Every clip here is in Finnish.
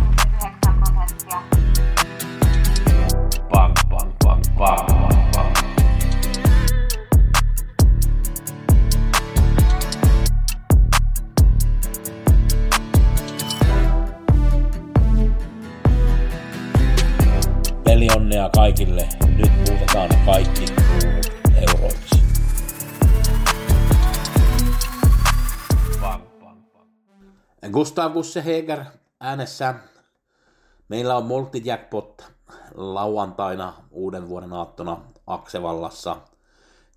0,9%. Bang, bang, bang, bang, bang, bang. Peli onnea kaikille. Nyt muutetaan kaikki kuulut euroiksi. Gustaf Gusse Häger äänessä. Meillä on multijackpot lauantaina uuden vuoden aattona Axevallassa.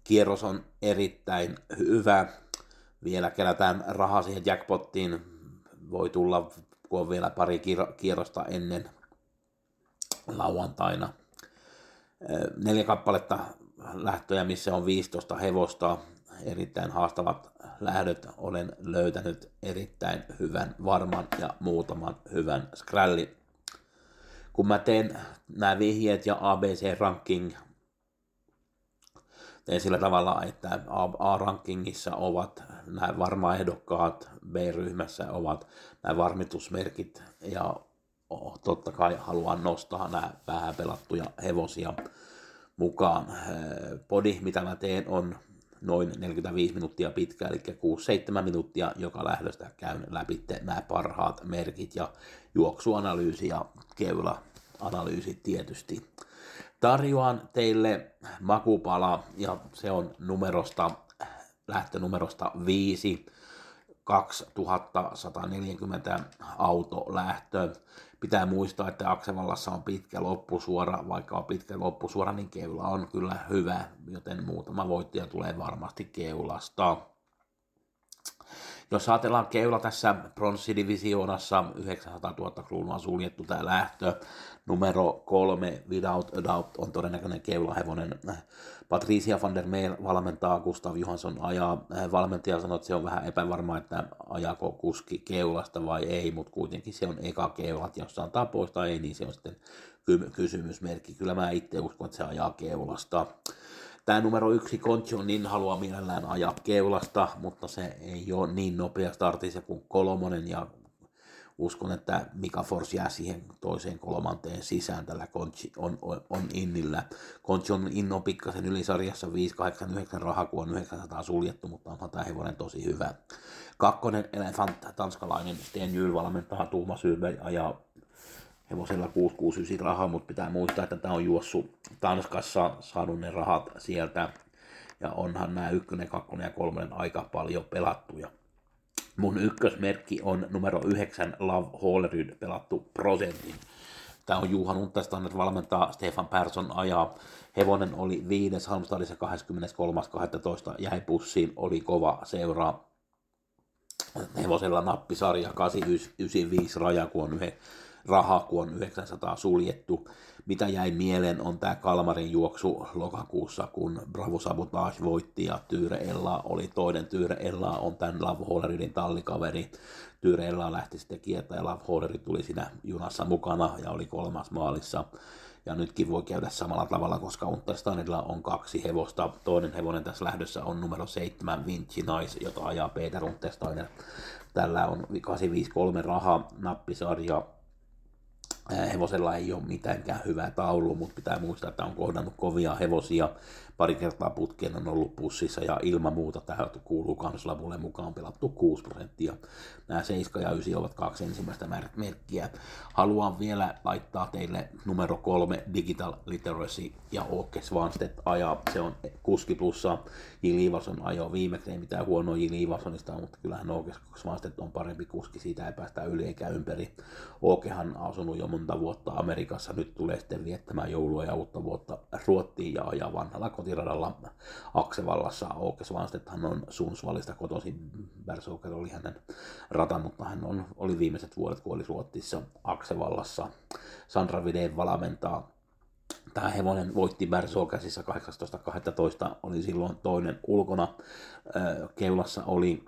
Kierros on erittäin hyvä. Vielä kerätään rahaa siihen jackpottiin. Voi tulla, kun on vielä pari kierrosta ennen lauantaina. 4 kappaletta lähtöjä, missä on 15 hevosta. Erittäin haastavat lähdöt. Olen löytänyt erittäin hyvän varman ja muutaman hyvän skrälli. Kun mä teen nämä vihjeet ja ABC-ranking, teen sillä tavalla, että A-rankingissa ovat nämä varmaehdokkaat, B-ryhmässä ovat nämä varmitusmerkit ja totta kai haluan nostaa nämä vähän pelattuja hevosia mukaan. Podi, mitä mä teen, on noin 45 minuuttia pitkä, eli 6-7 minuuttia, joka lähdöstä käyn läpi nämä parhaat merkit ja juoksuanalyysi ja keula-analyysi tietysti. Tarjoan teille makupala, ja se on lähtönumerosta 5, 2140 autolähtö. Pitää muistaa, että Aksevallassa on pitkä loppusuora, vaikka on pitkä loppusuora, niin keula on kyllä hyvä, joten muutama voittaja tulee varmasti keulasta. Jos ajatellaan keula tässä pronssidivisioonassa, 900 000 kruunua suljettu tämä lähtö, numero 3 Without a Doubt on todennäköinen keulahevonen. Patricia van der Meel valmentaa, Gustav Johansson ajaa. Valmentaja sanoi, että se on vähän epävarma, että ajaako kuski keulasta vai ei, mutta kuitenkin se on eka keulat, jos se antaa pois tai ei, niin se on sitten kysymysmerkki. Kyllä mä itse uskon, että se ajaa keulasta. Tämä numero 1 Konchi on niin haluaa mielellään ajaa keulasta, mutta se ei ole niin nopea startissa kuin 3. Ja uskon, että Mika Fors jää siihen toiseen 3. sisään. Tällä Konchi on innillä. Konchi on innon pikkasen ylisarjassa 589 rahaa, kun on 900 suljettu, mutta onhan tämä hevonen tosi hyvä. 2. Elefant, tanskalainen Sten Jylvan tuuma syyvä ajaa hevosella 669 rahaa, mutta pitää muistaa, että tämä on juossut Tanskassa, saanut ne rahat sieltä, ja onhan nämä 1, 2 ja 3 aika paljon pelattuja. Mun ykkösmerkki on numero 9 Love Holleryd, pelattu 1%. Tämä on Juha Nunttestainer valmentaa, Stefan Persson ajaa. Hevonen oli 5. Halmstadissa 23.12. jäi pussiin, oli kova seuraa. Hevosella nappisarja 895 raja, kun on rahaa, kun on 900 suljettu. Mitä jäi mieleen on tämä Kalmarin juoksu lokakuussa, kun Bravo Sabu Taj voitti ja Tyyrellä oli toinen. Tyyrellä on tämän Love Hollerydin tallikaveri. Tyyrellä lähti sitten kiertämään ja Love Holleryd tuli siinä junassa mukana ja oli 3. maalissa. Ja nytkin voi käydä samalla tavalla, koska Untestainilla on 2 hevosta. Toinen hevonen tässä lähdössä on numero 7 Vinci Nais, jota ajaa Peter Untestainer. Tällä on 853 rahaa, nappisarja. Hevosella ei ole mitäänkään hyvää taulua, mutta pitää muistaa, että on kohdannut kovia hevosia. Pari kertaa putkeen on ollut pussissa ja ilman muuta tähän kuuluu kanslavulle mukaan pelattu 6%. Nämä 7 ja 9 ovat 2 ensimmäistä merkkiä. Haluan vielä laittaa teille numero 3 Digital Literacy ja Åke Svanstedt ajaa. Se on kuski plussa. J. Liivason ajoi viimeksi, ei mitään huonoa J. Liivasonista, mutta kyllähän Åke Svanstedt on parempi kuski. Siitä ei päästä yli eikä ympäri. Åkehan on asunut jo monta vuotta Amerikassa. Nyt tulee sitten viettämään joulua ja uutta vuotta Ruottiin ja ajaa vanhalla kotiradalla Aksevallassa. Åke Svanstedthan on Sundsvallista kotoisin. Bärsöker oli hänen rata, mutta hän oli viimeiset vuodet, kun oli Ruotsissa Aksevallassa. Sandra Widenvala valmentaa. Tämä hevonen voitti Bärsökerissä 18.12. oli silloin toinen ulkona. Keulassa oli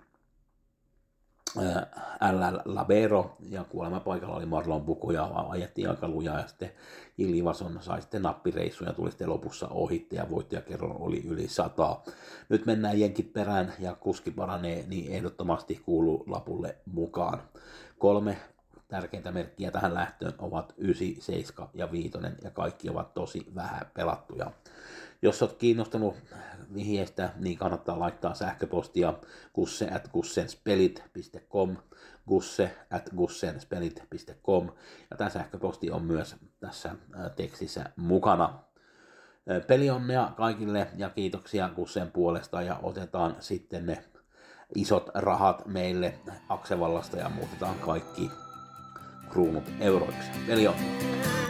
LL Labero, ja kuolemapaikalla oli Marlon Buku, ja ajettiin aika lujaa, ja sitten J. Liivason sai sitten nappireissun, ja tuli sitten lopussa ohitte, ja voittajakerron oli yli 100. Nyt mennään jenkit perään, ja kuski paranee, niin ehdottomasti kuuluu lapulle mukaan. 3 tärkeintä merkkiä tähän lähtöön ovat 9, 7 ja 5, ja kaikki ovat tosi vähän pelattuja. Jos olet kiinnostunut vihjeistä, niin kannattaa laittaa sähköpostia gusse@gussenpelit.com, gusse@gussenpelit.com, ja tämä sähköposti on myös tässä tekstissä mukana. Pelionnea kaikille ja kiitoksia Gussen puolesta, ja otetaan sitten ne isot rahat meille Aksevallasta ja muutetaan kaikki kruunut euroiksi. Pelionnea!